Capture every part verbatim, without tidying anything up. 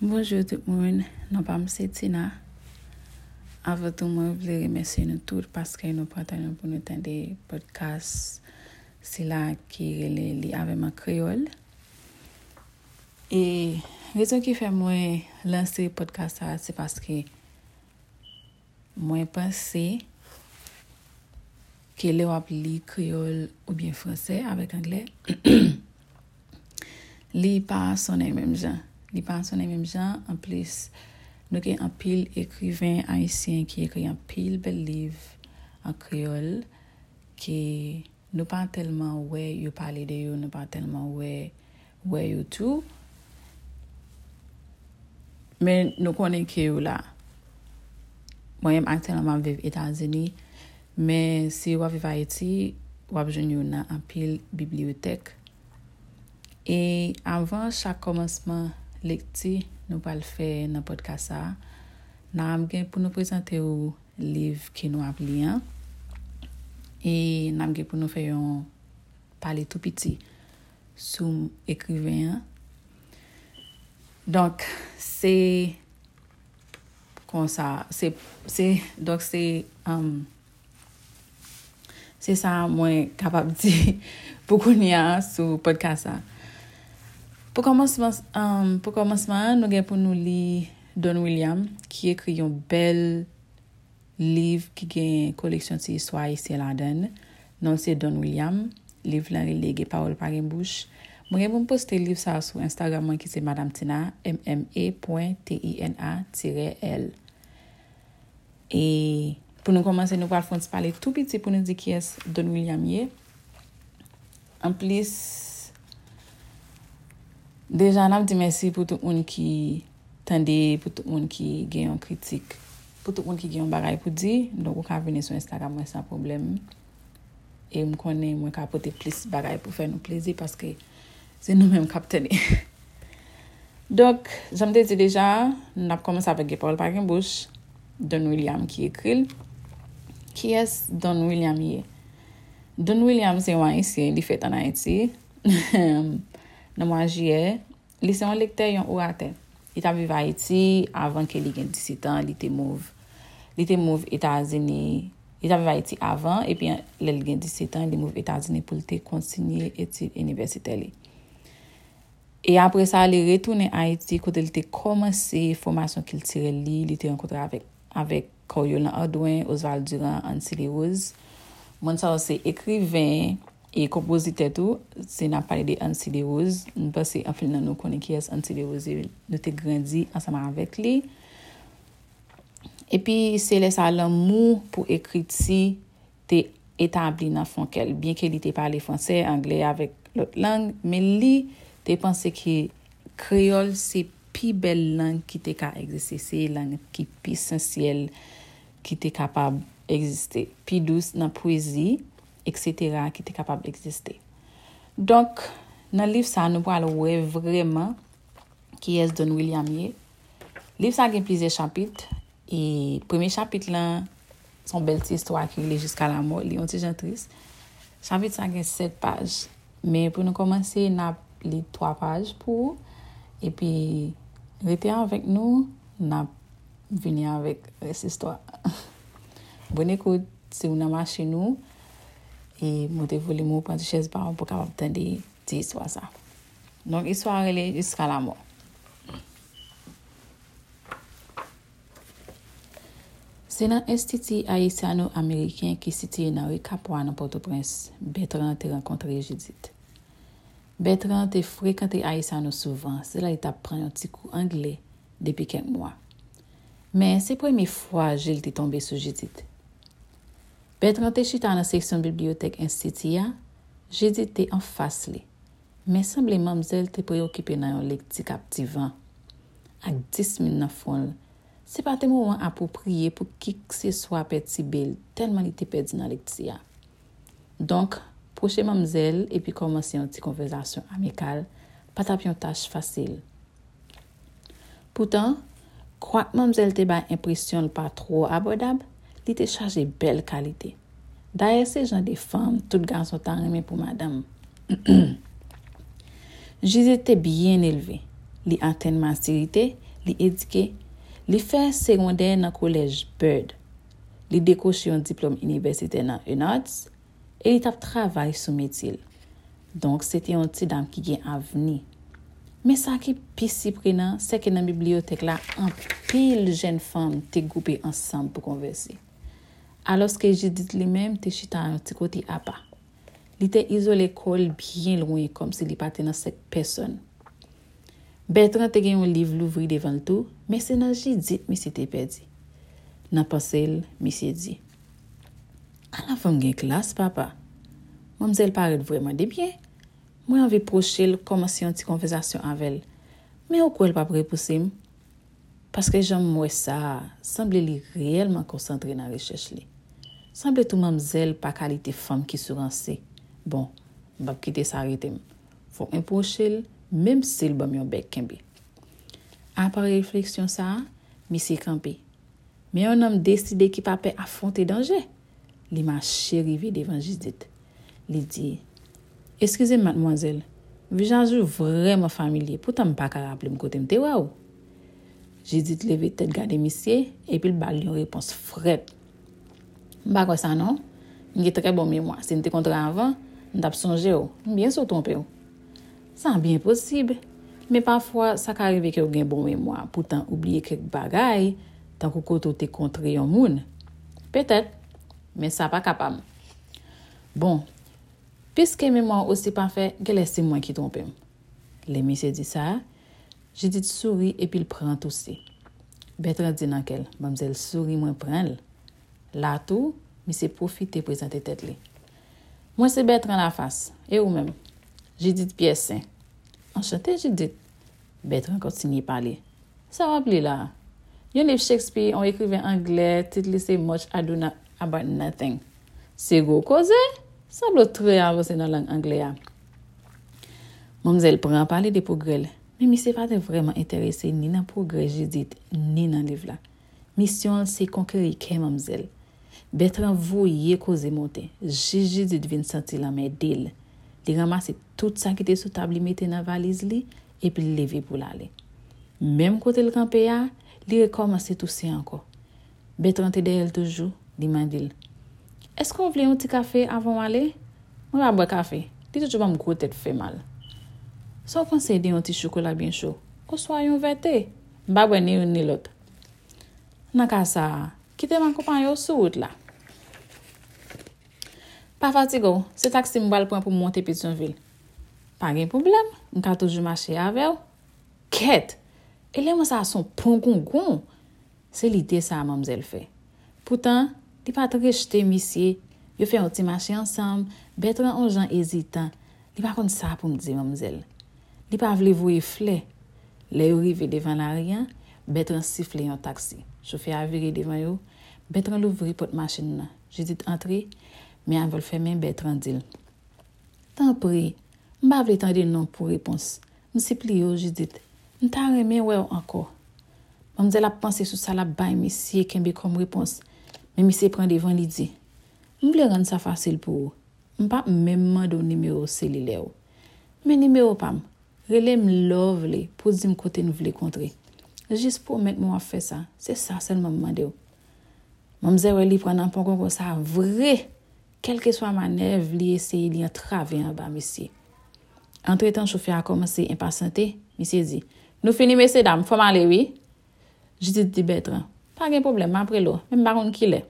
Bonjour tout le monde, nous sommes c'est Tina. Avant tout, je voulais remercier nous tous parce que nous partons pour nous entendre des podcasts. C'est là qui est avec ma créole. Et la raison qui fait moi lancer le podcast, c'est parce que moi pensais que les applis créole ou bien français avec anglais, les pas sonner même genre. Les personnes sont les mêmes gens. En plus, nous avons un pile écrivain haïtien qui écrit un pile bel livre en créole qui nous pas tellement ouais ils parlent de eux, nous pas tellement ouais ouais ils tout, mais nous connaissons que là. Moi-même actuellement vivre aux États-Unis, mais si vous vivez à Haïti, vous avez besoin d'un un pile bibliothèque. Et avant chaque commencement lecture nous va le faire dans podcast ça n'a gain pour nous présenter au livre que nous appelons et n'a gain pour nous faire un parler tout petit sur écrivain. Donc c'est comme ça, c'est c'est donc c'est um, c'est ça moi capable dire pour qu'on y a sur podcast ça. Pour commencement, um, pour commencement, nous avons pour nous lire Don William qui écrit un bel livre qui est une collection de histoires ici à London. Non, c'est Don William. Livre là il est parole par une bouche. Moi je vais poster livre ça sur Instagram qui c'est Madame Tina M M E point T I N A L. Et pour nous commencer nous va parler tout petit pour nous dire qui est Don William hier. En plus déjà, je vous dis merci pour tout le monde qui attendait, pour tout le monde qui a une critique, pour tout le monde qui a une bagaille pour dire. Donc, vous pouvez venir sur Instagram sans problème. Et je connais, je peux apporter plus de bagaille pour faire nous plaisir parce que c'est nous-mêmes qui captons. Donc, je me disais déjà, nous avons commencé avec Paul Pagenbush, Don William qui écrit. Qui est Don William hier? Don William, c'est un haïtien, il fait en Haïti. Dans le mois de juillet, il est un lecteur et un orateur. Il a vécu à Haïti avant qu'il ait dix-sept ans, il était move. Il était move aux États-Unis. Il a vécu à Haïti avant et puis il a dix-sept ans, il move aux États-Unis pour continuer études universitaires. Et après ça, il est retourné à Haïti quand il a commencé la formation qu'il tirait. Il était rencontré avec avec Carolyn Ardouin, Oswald Durand, Antilles Rose. Mon sœur c'est écrivain. Et compositeur tout, c'est n'a parlé de Antilles Rose, nous passé en fin nous connaît qui est Antilles Rose, nous t'ai grandi ensemble avec lui. Et puis c'est les l'amour pour écrire si t'es établi dans fond qu'elle, bien qu'elle était parler français, anglais avec l'autre langue, mais lui t'es pensé que créole c'est plus belle langue qui t'es capable exister, c'est langue qui plus essentielle qui t'es capable exister, plus douce dans poésie, et cetera qui était capable d'exister. Donc, dans le livre, ça nous parle vraiment qui est Don William. Le livre, ça a plusieurs chapitres. Et le premier chapitre, là, son belle histoire qui est jusqu'à la mort, il est un petit gentil. Chapitre, ça a sept pages. Mais pour nous commencer, on a les trois pages pour. Et puis, restez avec nous, on a venu avec cette histoire. Bonne écoute, si vous n'avez pas chez nous. Et montez-vous les mots, pendant chaise par pour capable d'entendre cette histoire ça. Donc histoire elle est jusqu'à la mort. C'est dans l'Institut haïtiano-américain qui situé dans Ricapoa dans Port-au-Prince, Bertrand t'a rencontré Judith. Bertrand t'a fréquenté haïtiano souvent, c'est là il t'a pris un petit coup anglais depuis quelques mois. Mais c'est première fois Gilles t'est tombé sur Judith. Bertrand te chita dans la section bibliothèque institut, Judith te en face li. Mais semblait mamzelle te préoccupée dans un lecture captivant. Ak dix mille nan fon. C'est pas te moment approprié pour qui que ce soit petit belle tellement il était perdu dans lecture. Donc, proche mamzelle et puis commencer une petite conversation amicale, pas tapion tâche facile. Pourtant, croit que mamzelle te ba impression pas trop abordable. Il était chargé de belle qualité. D'ailleurs, ces gens des femmes, toutes garçons t'en remet pour madame. Judith était bien élevée. li atteint maturité, li éduqué, li fait secondaire dans collège Bird. Li décoché un diplôme universitaire dans Unards et li tap travail sous métier. Donc c'était une petite dame qui gagne avenir. Mais ça qui plus surprenant, c'est que dans bibliothèque là, en pile jeunes femmes te groupées ensemble pour converser. Alors que Judith lui-même te chita un petit côté à part. Il était isolé col bien loin comme s'il partait dans cette personne. Bertrand te gagne un livre l'ouvri devant le tout, mais c'est dans Judith mais c'était perdu. Nan pensel, monsieur dit. À la fin de classe papa. Mamselle paraît vraiment de bien. Moi envie procher commencer une petite conversation avec elle. Mais au quoi elle pas repousser parce que j'aime moi ça, semble li réellement concentré dans recherche li. Semble tout mamselle pas qualité femme qui se rancé. Bon, m'pa quitter s'arrêter. Faut m'procher même s'il ba mon bec kembe. Après réflexion ça, monsieur campé. Mais un homme décidé qui papait affronter danger. Li marche arrivé devant Judith. Li dit excusez mademoiselle, visage vraiment familier, pourtant me pas rappeler me côté me te waou. Judith levé tête garder monsieur et puis il balle une réponse frette. M'pa quoi ça non? M'ai très bon mémoire, c'est n'était contre avant, n't'a songé ou, bien sûr trompé ou. Ça bien possible, mais parfois ça arrive que ou gain bon mémoire, pourtant oublier quelque bagaille. Tant que koto te kontre yon moun. Peut-être, mais ça pas capable. Bon, puisque mémoire aussi pas fait, gèle c'est moi qui trompe. Les messieurs dit ça, j'ai dit souris et puis il prend aussi. Bertrand dit nan kel, mamselle souris moi prend. Là tout, monsieur profite présenter tête li. Moi c'est Bertrand la face et ou même. J'ai dit pièce. Enchanté j'ai dit. Bertrand continue parler. Ça va pli là. Yon livre Shakespeare, on écrivait anglais, titre c'est Much Ado About Nothing. C'est gros cause, semble très avancé dans la langue anglaise. Mamselle prend parler des progrès, mais monsieur pas vraiment intéressé ni dans progrès Judith ni dans livre là. Mission c'est conquérir que mamselle. Bertrand voyait cause monter. Judith vient sentir la main d'elle. Il ramasse tout ça qui était sous table, mettait dans valise li et puis lever pour l'aller. Même côté le campé a li recommence tousser encore. Bertrand était derrière toujours, demandil. Est-ce qu'on voulait un petit café avant aller? On va boire café. Dit toujours pas me gros tête fait mal. Sans conseil d'un petit chocolat bien chaud. Ou soit un verre thé. Ba boire ni une ni l'autre. Nan ka ça, quitter mon compagnon sur route là. Pas fatigué, c'est taxi m'bal prend pour monter Pistonville. Pas de problème, on ka toujours marcher avec. Quête. Et les mots à son pongongon, c'est l'idée ça mamselle fait. Pourtant, il pas très jeté monsieur, il fait un petit marché ensemble, Bertrand en gens hésitant, il pas comme ça pour me dire mamselle. Il pas voulait voir fleur. Les arrivé devant l'arrière, Bertrand siffler un taxi. Chauffeur aviré devant eux, Bertrand l'ouvrit porte machine. J'ai dit entrer, mais avant le faire même Bertrand dit. Tant pis, m'pas voulait attendre non pour réponse. M'si plio, j'ai dit. M'ta remè wè encore. Mamselle a pensé sur ça la baille monsieur kembe comme réponse. Mais monsieur prend devant li dit. M'vle rendre ça facile pour ou. M'pa même mande numéro cellulaire. Mais numéro pam. Relè m lovele pour di m kote nou vle kontre. Juste pour mettre moi faire ça. C'est ça seulement mande ou. Mamselle li prend un pon comme ça vrai. Quelle que soit manœuvre li essaye li entraver en bas monsieur. Entre-temps chauffeur a commencé impatienter. Monsieur dit nous fini messieurs dames, faut m'aller oui. Judith dit Bertrand, pas de problème après l'eau, même pas qu'on qui l'est.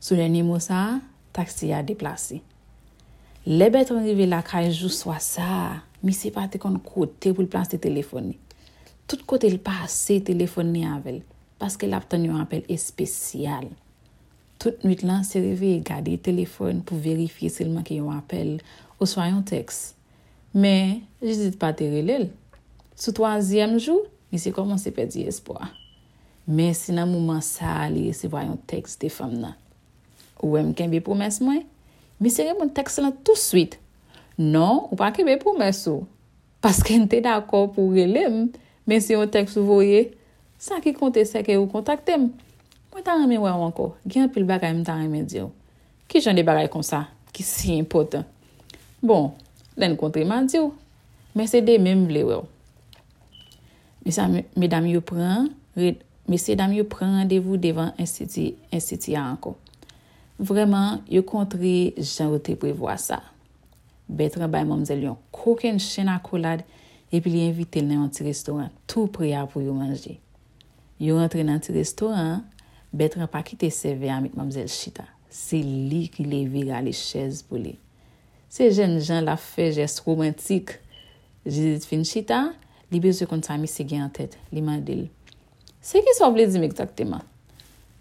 Sous le numéro ça, taxi a déplacé. Les Bertrand arrivé la caille jour soit ça, monsieur pas te kon côté pour placer téléphone. Tout côté il passé téléphone ni avec parce que l'a obtenu un appel spécial. Toute nuit là, c'est réveillé garder téléphone pour vérifier seulement qu'il y a un appel ou soit un texte. Mais Judith pas te relèl. Sou troisième jour, monsieur commence à perdre espoir. Mais si nan moment ça, li recevoir un texte de femme nan. Ou même kembe promesse moi, monsieur répond texte là tout de suite. Non, ou pas kembe promesse ou. Parce que n'était d'accord pour relèm, mais si un texte vous voyez, ça qui compte c'est que vous contactez. Moi ta remè wè encore. Gen pile bagay m ta remè di ou. Ki jan de bagay comme ça, qui si important. Bon, l'en kontre m'a dit ou. Mais c'est des mêmes blé ou. Mais ça, mesdames, yo prend, messieurs, dames, yo prend rendez-vous devant institut, institut encore. Vraiment, yo contré Jean te prévoit ça. Bertrand bay mademoiselle yon coquin chaîne à collade et puis li invite dans un petit restaurant tout prêt pour yo manger. Yo rentre dans un restaurant, Bertrand pas quitter servir avec mademoiselle Chita. C'est lui qui les vira les chaises pour lui. Ces jeunes gens la fait geste romantique. Judith Finchita, li besoin qu'on sa misse gen en tête, li mandel. C'est qui ça veut dire exactement?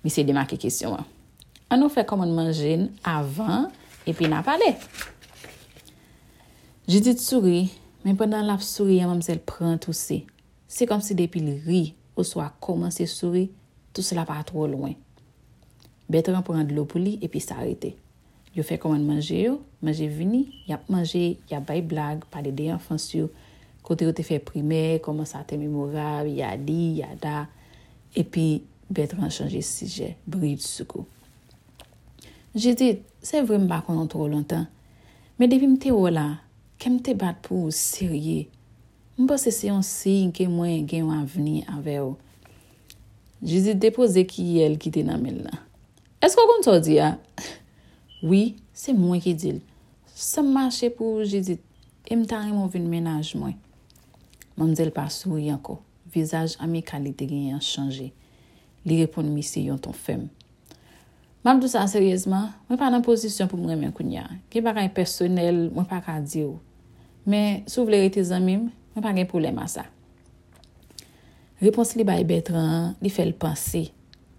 Mais c'est démarquer question. On nous fait comment manger avant et puis n'a parlé. Judith sourit, mais pendant la souris, mademoiselle prend tousser. C'est comme si depuis le rit au soir commence à sourire, tout cela pas trop loin. Bertrand prend de l'eau pour lui et puis s'arrêter. Yo fait comment manger yo, manger vini, y a manger, y a bail blague, parler des enfants sur côté te fait primaire, comment ça te mémorable, y a dit, y a da et puis Bertrand changer sujet, bride souko. J'ai dit, c'est vrai m'pas connait trop longtemps. Mais depuis m'te ou là, qu'me te bat pour sérieux. M'pense c'est un signe que moi j'ai un avenir avec vous. J'ai dit déposer qui elle qui te nan men là. Est-ce qu'on t'en dit ah? Oui, c'est moi qui dis. Ça marchait pour Judith. Et me t'arrive mon ménage moi. Mademoiselle pas souri encore. Visage amicalité gagne changé. Li répond monsieur ton femme. Mam tout ça sérieusement, moi pas dans position pour me remettre kounya. Ki bagay personnel, moi pas ka di ou. Mais sou vle rete zanmi, moi pas gen problème à ça. Réponse li bay Bertrand, li fait le penser.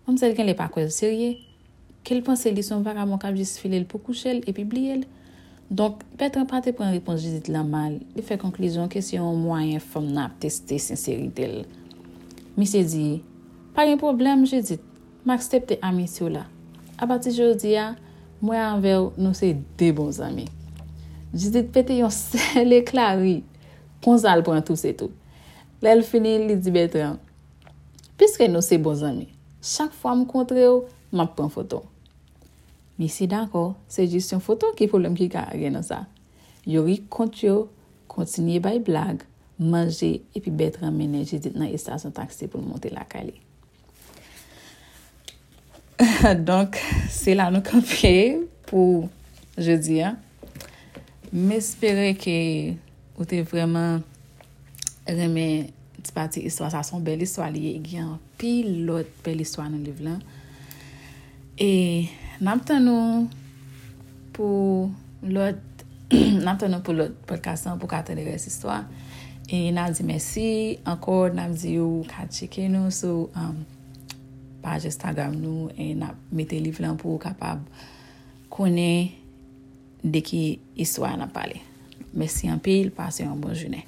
Mademoiselle qu'elle est pas quoi sérieux. Qu'elle pensait li son vagamon cap juste filer pour coucher et puis oublier. Donc Bertrand pas te prend réponse Judith la mal. Il fait conclusion que c'est un moyen femme n'a tester sincérité elle. Monsieur dit pas un problème Judith. M'accepter ami sur là. À partir d'aujourd'hui moi envers nous c'est des bons amis. Judith pété un sel éclairé. Gonzal prend tout c'est tout. L'elle fini il dit Bertrand puisque nous c'est bons amis. Chaque fois me contrer m'a prend photo. Mais c'est d'accord, c'est juste une photo qui problème qui carré dans ça. Yori continue continuer by blague, manger et puis Bertrand ménage dit dans station taxi pour monter la Cali. Donc c'est là nous camper pour jeudi. Hein? M'espérer que ou t'es vraiment remet petite partie histoire ça son belle histoire lié gagne pilote belle histoire dans le livre là. Et n'attendons pour l'autre n'attendons pour l'autre podcast pour attendre cette histoire et n'a dit merci encore n'a dit ou ka checker nous sur um, page Instagram nous et n'a mettez livre là pour capable connaître de qui histoire n'a parlé. Merci en pile, passez une bonne journée.